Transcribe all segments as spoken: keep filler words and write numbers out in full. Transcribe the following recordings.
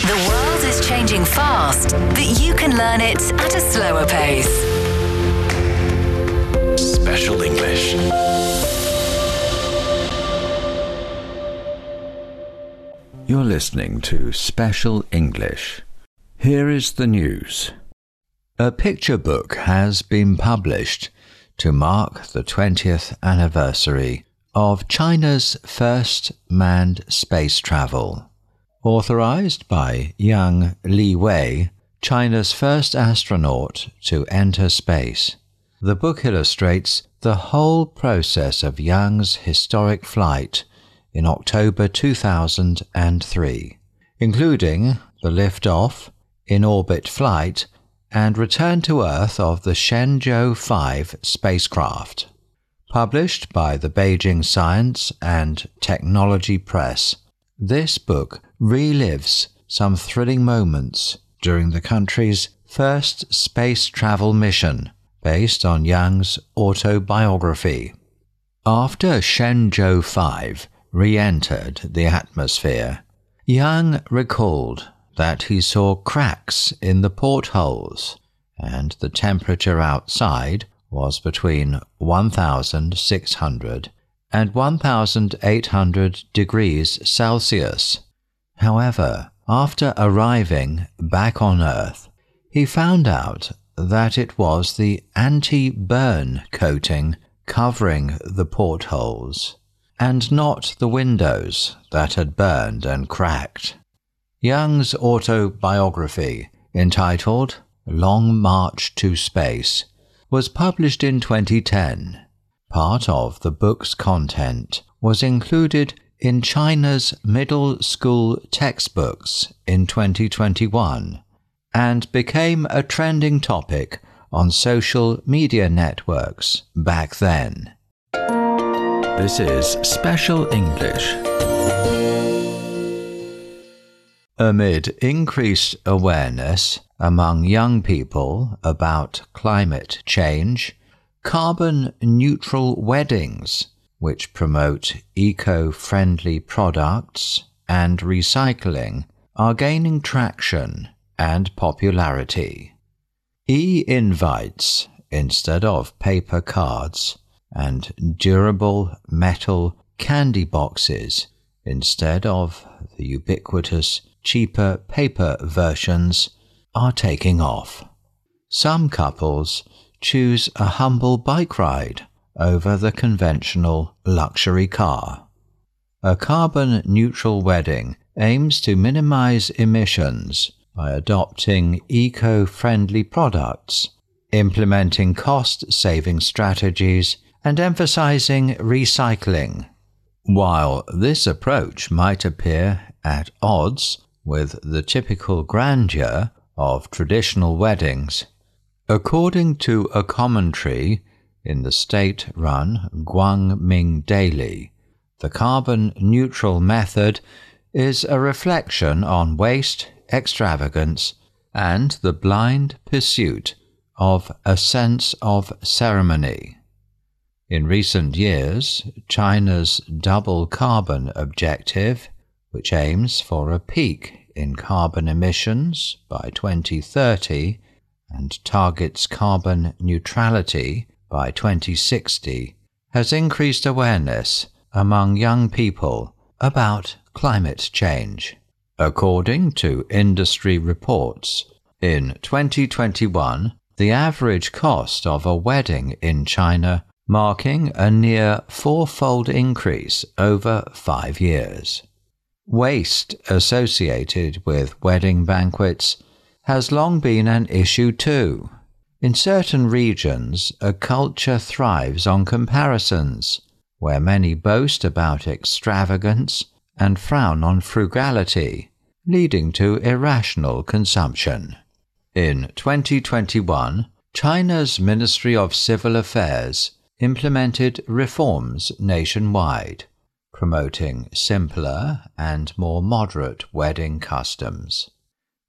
The world is changing fast, but you can learn it at a slower pace. Special English. You're listening to Special English. Here is the news. A picture book has been published to mark the twentieth anniversary of China's first manned space travel. Authorized by Yang Liwei, China's first astronaut to enter space, the book illustrates the whole process of Yang's historic flight in October two thousand three, including the liftoff, in-orbit flight, and return to Earth of the Shenzhou five spacecraft. Published by the Beijing Science and Technology Press, this book relives some thrilling moments during the country's first space travel mission, based on Yang's autobiography. After Shenzhou five re-entered the atmosphere, Yang recalled that he saw cracks in the portholes, and the temperature outside was between one thousand six hundred and one thousand eight hundred degrees Celsius. However, after arriving back on Earth, he found out that it was the anti-burn coating covering the portholes, and not the windows that had burned and cracked. Yang's autobiography, entitled Long March to Space, was published in twenty ten. Part of the book's content was included in China's middle school textbooks in twenty twenty-one and became a trending topic on social media networks back then. This is Special English. Amid increased awareness among young people about climate change, carbon-neutral weddings, which promote eco-friendly products and recycling, are gaining traction and popularity. E-invites, instead of paper cards, and durable metal candy boxes, instead of the ubiquitous cheaper paper versions, are taking off. Some couples choose a humble bike ride over the conventional luxury car. A carbon-neutral wedding aims to minimize emissions by adopting eco-friendly products, implementing cost-saving strategies, and emphasizing recycling. While this approach might appear at odds with the typical grandeur of traditional weddings, according to a commentary in the state-run Guangming Daily, the carbon-neutral method is a reflection on waste, extravagance, and the blind pursuit of a sense of ceremony. In recent years, China's double carbon objective, which aims for a peak in carbon emissions by twenty thirty and targets carbon neutrality by twenty sixty, has increased awareness among young people about climate change. According to industry reports, in twenty twenty-one, the average cost of a wedding in China marking a near fourfold increase over five years. Waste associated with wedding banquets has long been an issue too. In certain regions, a culture thrives on comparisons, where many boast about extravagance and frown on frugality, leading to irrational consumption. In twenty twenty-one, China's Ministry of Civil Affairs implemented reforms nationwide, promoting simpler and more moderate wedding customs.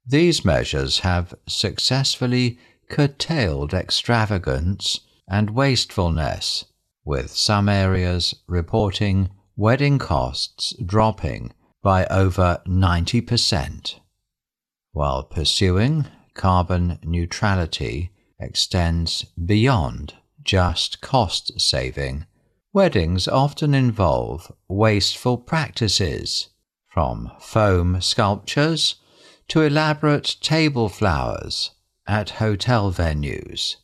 These measures have successfully curtailed extravagance and wastefulness, with some areas reporting wedding costs dropping by over ninety percent. while pursuing carbon neutrality extends beyond just cost saving. Weddings often involve wasteful practices, from foam sculptures to elaborate table flowers at hotel venues.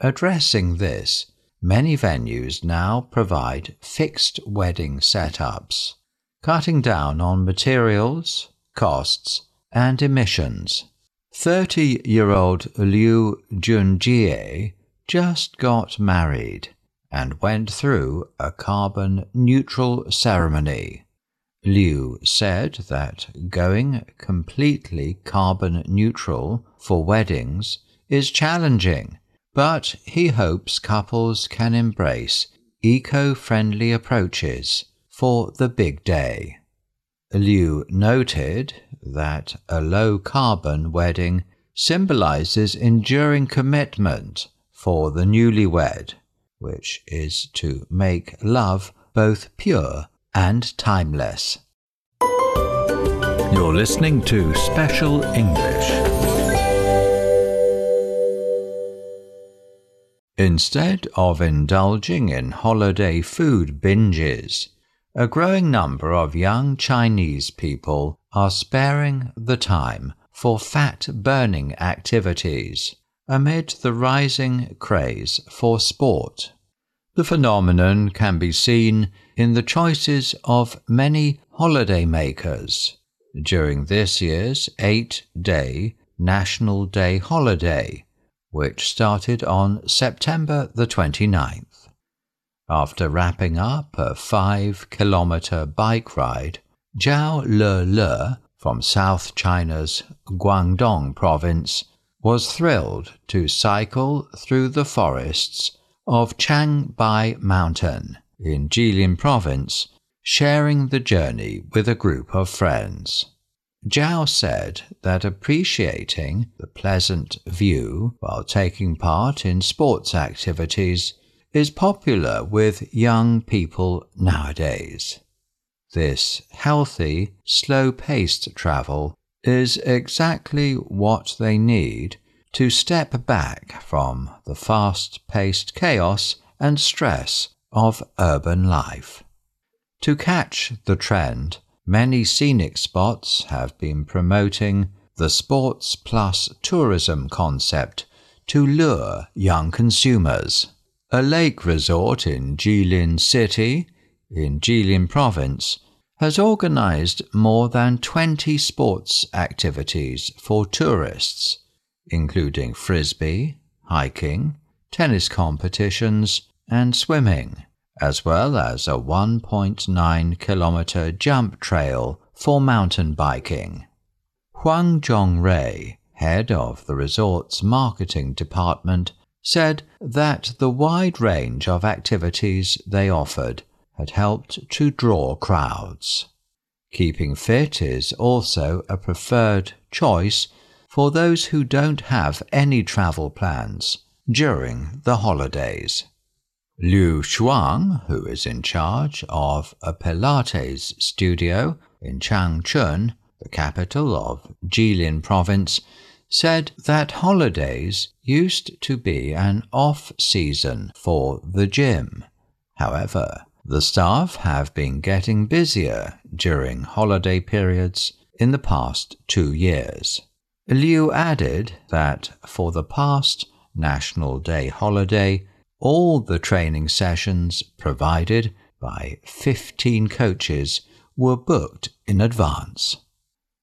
Addressing this, many venues now provide fixed wedding setups, cutting down on materials, costs, and emissions. thirty-year-old Liu Junjie just got married and went through a carbon-neutral ceremony. Liu said that going completely carbon-neutral for weddings is challenging, but he hopes couples can embrace eco-friendly approaches for the big day. Liu noted that a low-carbon wedding symbolizes enduring commitment for the newlywed, which is to make love both pure and timeless. You're listening to Special English. Instead of indulging in holiday food binges, a growing number of young Chinese people are sparing the time for fat-burning activities amid the rising craze for sport. The phenomenon can be seen in the choices of many holidaymakers during this year's eight-day National Day holiday, which started on September the twenty-ninth. After wrapping up a five-kilometre bike ride, Zhao Lele from South China's Guangdong province was thrilled to cycle through the forests of Changbai Mountain in Jilin province, sharing the journey with a group of friends. Zhao said that appreciating the pleasant view while taking part in sports activities is popular with young people nowadays. This healthy, slow-paced travel is exactly what they need to step back from the fast-paced chaos and stress of urban life. To catch the trend, many scenic spots have been promoting the sports plus tourism concept to lure young consumers. A lake resort in Jilin City, in Jilin province, has organized more than twenty sports activities for tourists, including frisbee, hiking, tennis competitions, and swimming, as well as a one point nine kilometer jump trail for mountain biking. Huang Zhongrei, head of the resort's marketing department, said that the wide range of activities they offered had helped to draw crowds. Keeping fit is also a preferred choice for those who don't have any travel plans during the holidays. Liu Shuang, who is in charge of a Pilates studio in Changchun, the capital of Jilin province, said that holidays used to be an off-season for the gym. However, the staff have been getting busier during holiday periods in the past two years. Liu added that for the past National Day holiday, all the training sessions provided by fifteen coaches were booked in advance.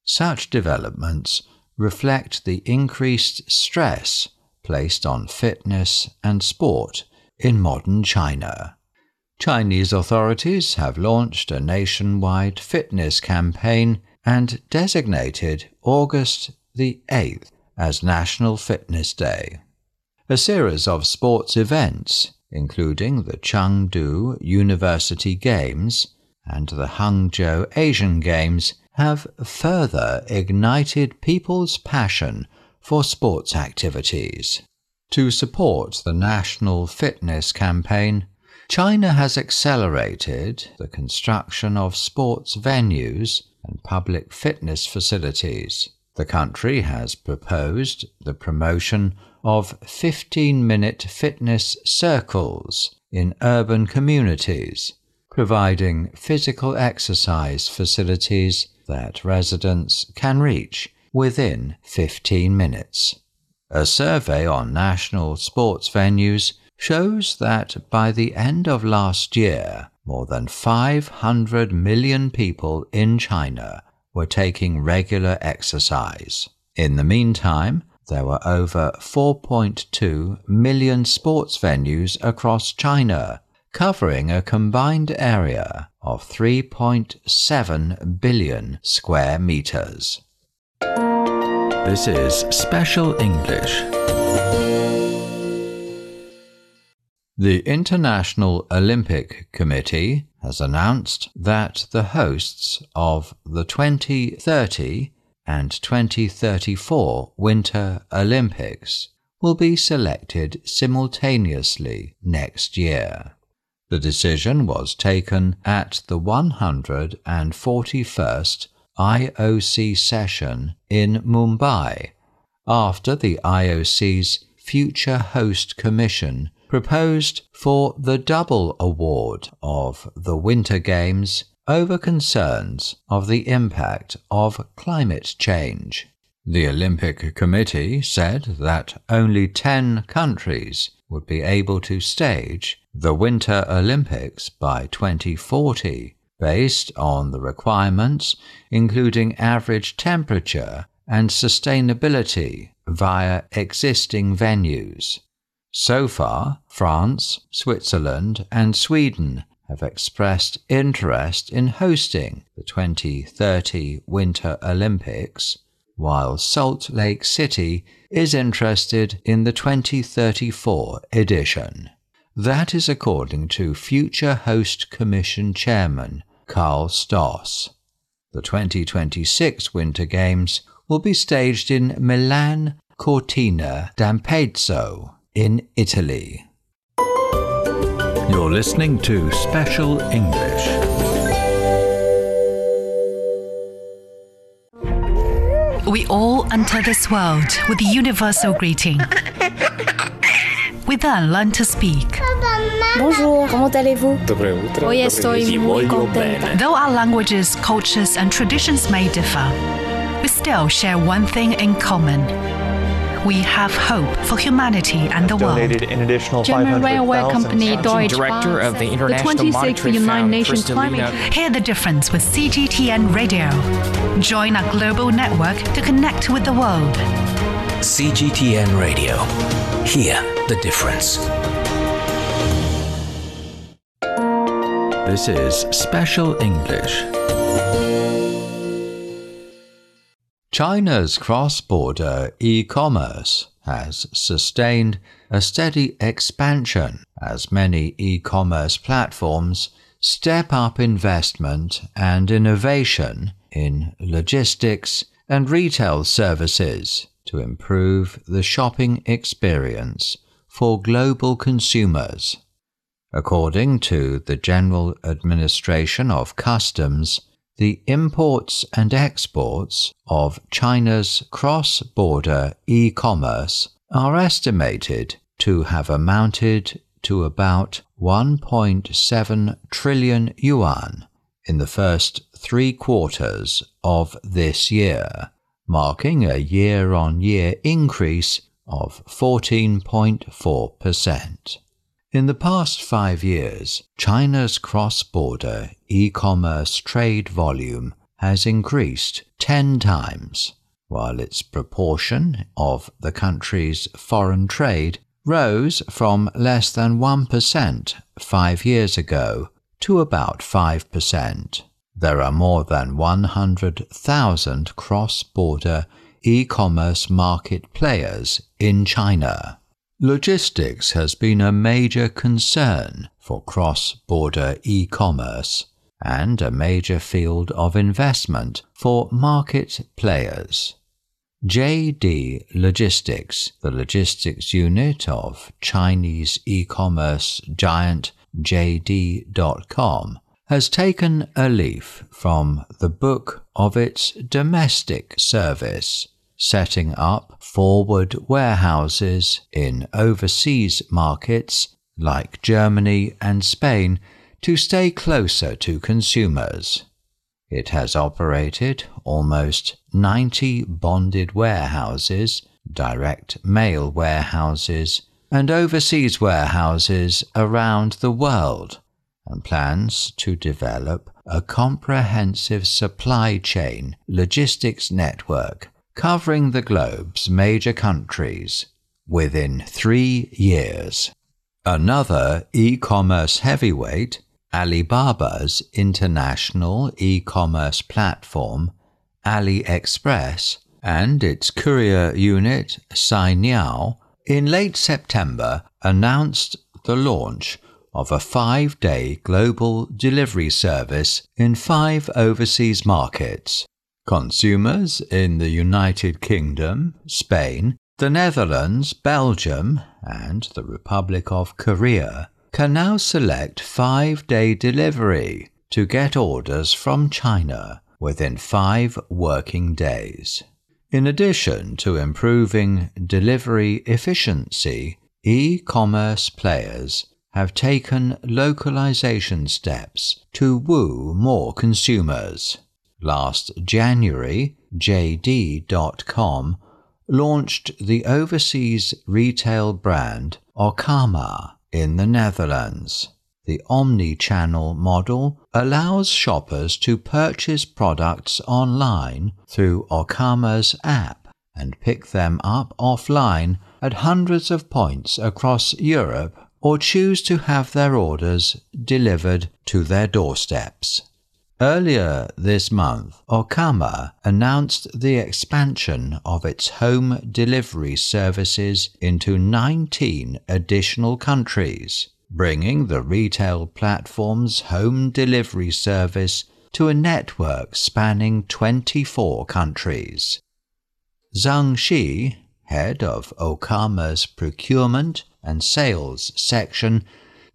Such developments reflect the increased stress placed on fitness and sport in modern China. Chinese authorities have launched a nationwide fitness campaign and designated August the eighth as National Fitness Day. A series of sports events, including the Chengdu University Games and the Hangzhou Asian Games, have further ignited people's passion for sports activities. To support the National Fitness Campaign, China has accelerated the construction of sports venues and public fitness facilities The country has proposed the promotion of fifteen-minute fitness circles in urban communities, providing physical exercise facilities that residents can reach within fifteen minutes. A survey on national sports venues shows that by the end of last year, more than five hundred million people in China were taking regular exercise. In the meantime, there were over four point two million sports venues across China, covering a combined area of three point seven billion square meters. This is Special English. The International Olympic Committee has announced that the hosts of the twenty thirty and twenty thirty-four Winter Olympics will be selected simultaneously next year. The decision was taken at the one hundred forty-first I O C session in Mumbai, after the I O C's Future Host Commission proposed for the double award of the Winter Games over concerns of the impact of climate change. The Olympic Committee said that only ten countries would be able to stage the Winter Olympics by twenty forty, based on the requirements including average temperature and sustainability via existing venues. So far, France, Switzerland, and Sweden have expressed interest in hosting the twenty thirty Winter Olympics, while Salt Lake City is interested in the twenty thirty-four edition. That is according to Future Host Commission Chairman Carl Stoss. The twenty twenty-six Winter Games will be staged in Milan Cortina d'Ampezzo in Italy. You're listening to Special English. We all enter this world with the universal greeting. We then learn to speak. Bonjour, comment allez-vous? Dobre utro. Hoy estoy muy contenta. Though our languages, cultures, and traditions may differ, we still share one thing in common. We have hope for humanity and the world. Donated an additional German railway company Deutsche Director of the International Monetary Fund, Kristalina. Hear the difference with C G T N Radio. Join our global network to connect with the world. C G T N Radio. Hear the difference. This is Special English. China's cross-border e-commerce has sustained a steady expansion as many e-commerce platforms step up investment and innovation in logistics and retail services to improve the shopping experience for global consumers. According to the General Administration of Customs, the imports and exports of China's cross-border e-commerce are estimated to have amounted to about one point seven trillion yuan in the first three quarters of this year, marking a year-on-year increase of fourteen point four percent. In the past five years, China's cross-border e-commerce trade volume has increased ten times, while its proportion of the country's foreign trade rose from less than one percent five years ago to about five percent. There are more than one hundred thousand cross-border e-commerce market players in China. Logistics has been a major concern for cross-border e-commerce and a major field of investment for market players. J D Logistics, the logistics unit of Chinese e-commerce giant J D dot com, has taken a leaf from the book of its domestic service, setting up forward warehouses in overseas markets like Germany and Spain to stay closer to consumers. It has operated almost ninety bonded warehouses, direct mail warehouses, and overseas warehouses around the world, and plans to develop a comprehensive supply chain logistics network covering the globe's major countries within three years. Another e-commerce heavyweight, Alibaba's international e-commerce platform, AliExpress, and its courier unit, Cainiao, in late September announced the launch of a five-day global delivery service in five overseas markets. Consumers in the United Kingdom, Spain, the Netherlands, Belgium, and the Republic of Korea can now select five-day delivery to get orders from China within five working days. In addition to improving delivery efficiency, e-commerce players have taken localization steps to woo more consumers. Last January, J D dot com launched the overseas retail brand Okama in the Netherlands. The omni-channel model allows shoppers to purchase products online through Okama's app and pick them up offline at hundreds of points across Europe, or choose to have their orders delivered to their doorsteps. Earlier this month, Okama announced the expansion of its home delivery services into nineteen additional countries, bringing the retail platform's home delivery service to a network spanning twenty-four countries. Zhang Shi, head of Okama's procurement and sales section,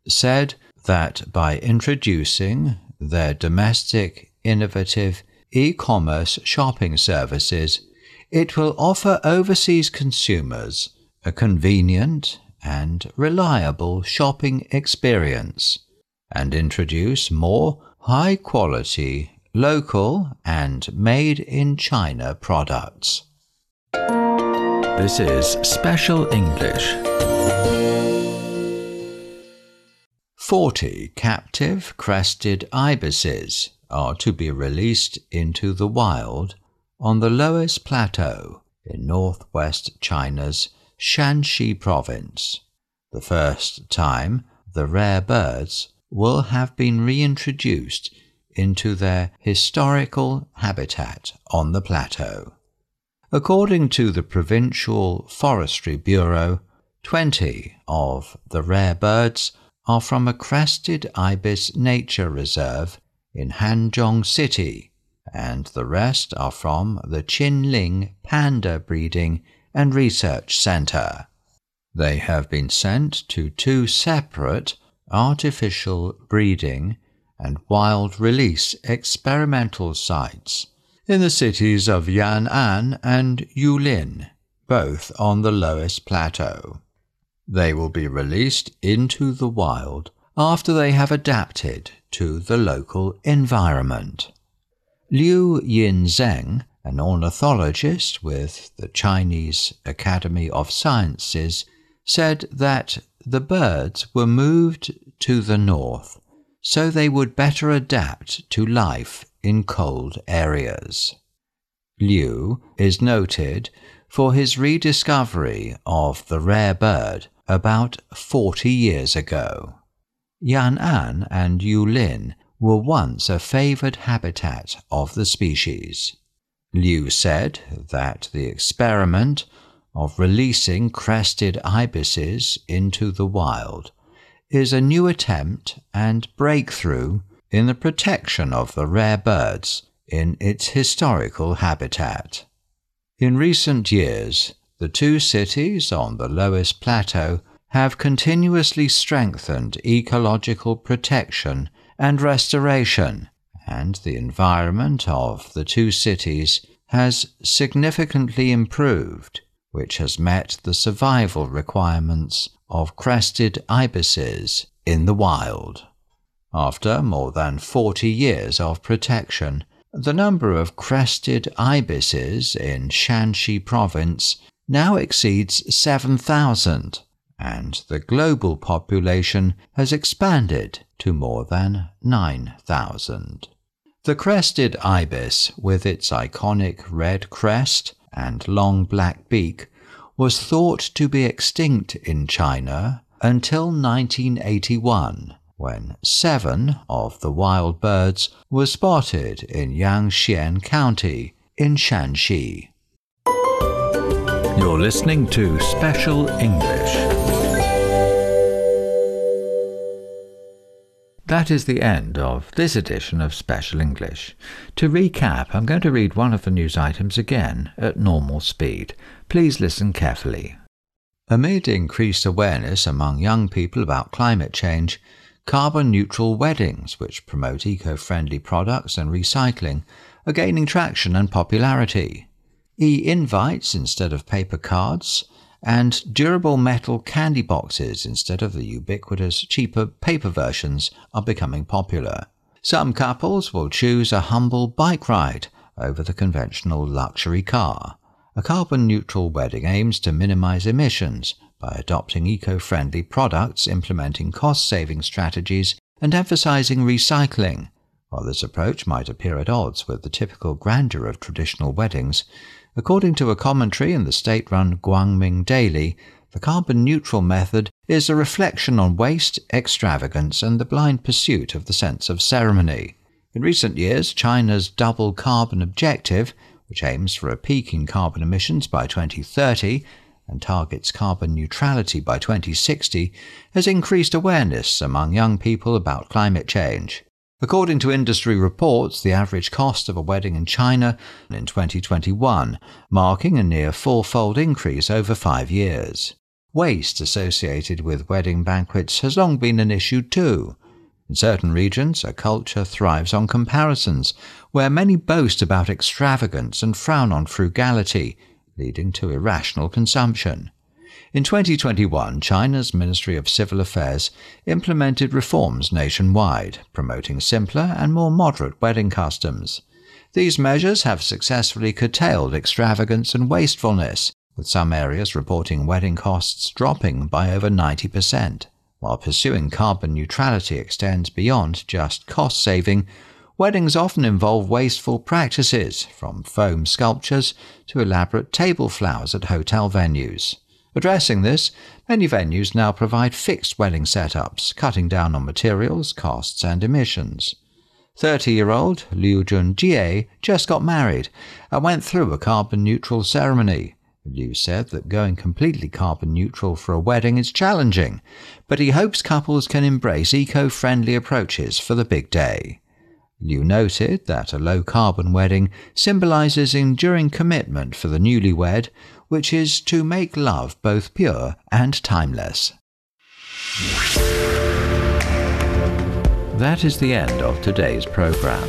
said that by introducing their domestic, innovative e-commerce shopping services, it will offer overseas consumers a convenient and reliable shopping experience and introduce more high-quality, local and made-in-China products. This is Special English. forty captive crested ibises are to be released into the wild on the Loess Plateau in northwest China's Shaanxi Province. The first time the rare birds will have been reintroduced into their historical habitat on the plateau. According to the Provincial Forestry Bureau, twenty of the rare birds are from a crested ibis nature reserve in Hanzhong City, and the rest are from the Qinling Panda Breeding and Research Centre. They have been sent to two separate artificial breeding and wild release experimental sites in the cities of Yan'an and Yulin, both on the Loess Plateau. They will be released into the wild after they have adapted to the local environment. Liu Yinzeng, an ornithologist with the Chinese Academy of Sciences, said that the birds were moved to the north so they would better adapt to life in cold areas. Liu is noted for his rediscovery of the rare bird about forty years ago. Yan'an and Yulin were once a favoured habitat of the species. Liu said that the experiment of releasing crested ibises into the wild is a new attempt and breakthrough in the protection of the rare birds in its historical habitat. In recent years, the two cities on the Loess Plateau have continuously strengthened ecological protection and restoration, and the environment of the two cities has significantly improved, which has met the survival requirements of crested ibises in the wild. After more than forty years of protection, the number of crested ibises in Shaanxi Province now exceeds seven thousand, and the global population has expanded to more than nine thousand. The crested ibis, with its iconic red crest and long black beak, was thought to be extinct in China until nineteen eighty-one, when seven of the wild birds were spotted in Yangxian County in Shaanxi. You're listening to Special English. That is the end of this edition of Special English. To recap, I'm going to read one of the news items again at normal speed. Please listen carefully. Amid increased awareness among young people about climate change, carbon-neutral weddings, which promote eco-friendly products and recycling, are gaining traction and popularity. E-invites instead of paper cards, and durable metal candy boxes instead of the ubiquitous cheaper paper versions are becoming popular. Some couples will choose a humble bike ride over the conventional luxury car. A carbon-neutral wedding aims to minimize emissions by adopting eco-friendly products, implementing cost-saving strategies, and emphasizing recycling. While this approach might appear at odds with the typical grandeur of traditional weddings, according to a commentary in the state-run Guangming Daily, the carbon-neutral method is a reflection on waste, extravagance, and the blind pursuit of the sense of ceremony. In recent years, China's double carbon objective, which aims for a peak in carbon emissions by twenty thirty and targets carbon neutrality by twenty sixty, has increased awareness among young people about climate change. According to industry reports, the average cost of a wedding in China in twenty twenty-one, marking a near fourfold increase over five years. Waste associated with wedding banquets has long been an issue too. In certain regions, a culture thrives on comparisons, where many boast about extravagance and frown on frugality, leading to irrational consumption. In twenty twenty-one, China's Ministry of Civil Affairs implemented reforms nationwide, promoting simpler and more moderate wedding customs. These measures have successfully curtailed extravagance and wastefulness, with some areas reporting wedding costs dropping by over ninety percent. While pursuing carbon neutrality extends beyond just cost saving, weddings often involve wasteful practices, from foam sculptures to elaborate table flowers at hotel venues. Addressing this, many venues now provide fixed wedding setups, cutting down on materials, costs, and emissions. thirty-year-old Liu Junjie just got married and went through a carbon-neutral ceremony. Liu said that going completely carbon-neutral for a wedding is challenging, but he hopes couples can embrace eco-friendly approaches for the big day. Liu noted that a low-carbon wedding symbolizes enduring commitment for the newlywed, which is to make love both pure and timeless. That is the end of today's program.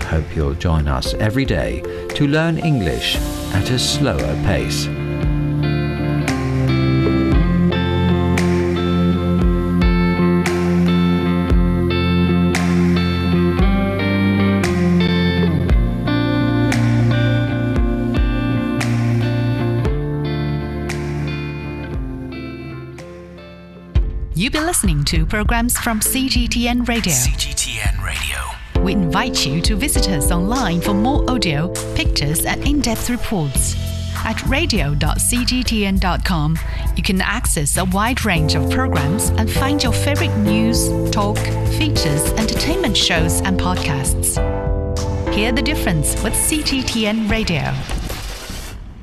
I hope you'll join us every day to learn English at a slower pace. You've been listening to programs from C G T N Radio. C G T N Radio. We invite you to visit us online for more audio, pictures, and in-depth reports. At radio dot c g t n dot com, you can access a wide range of programs and find your favorite news, talk, features, entertainment shows, and podcasts. Hear the difference with C G T N Radio.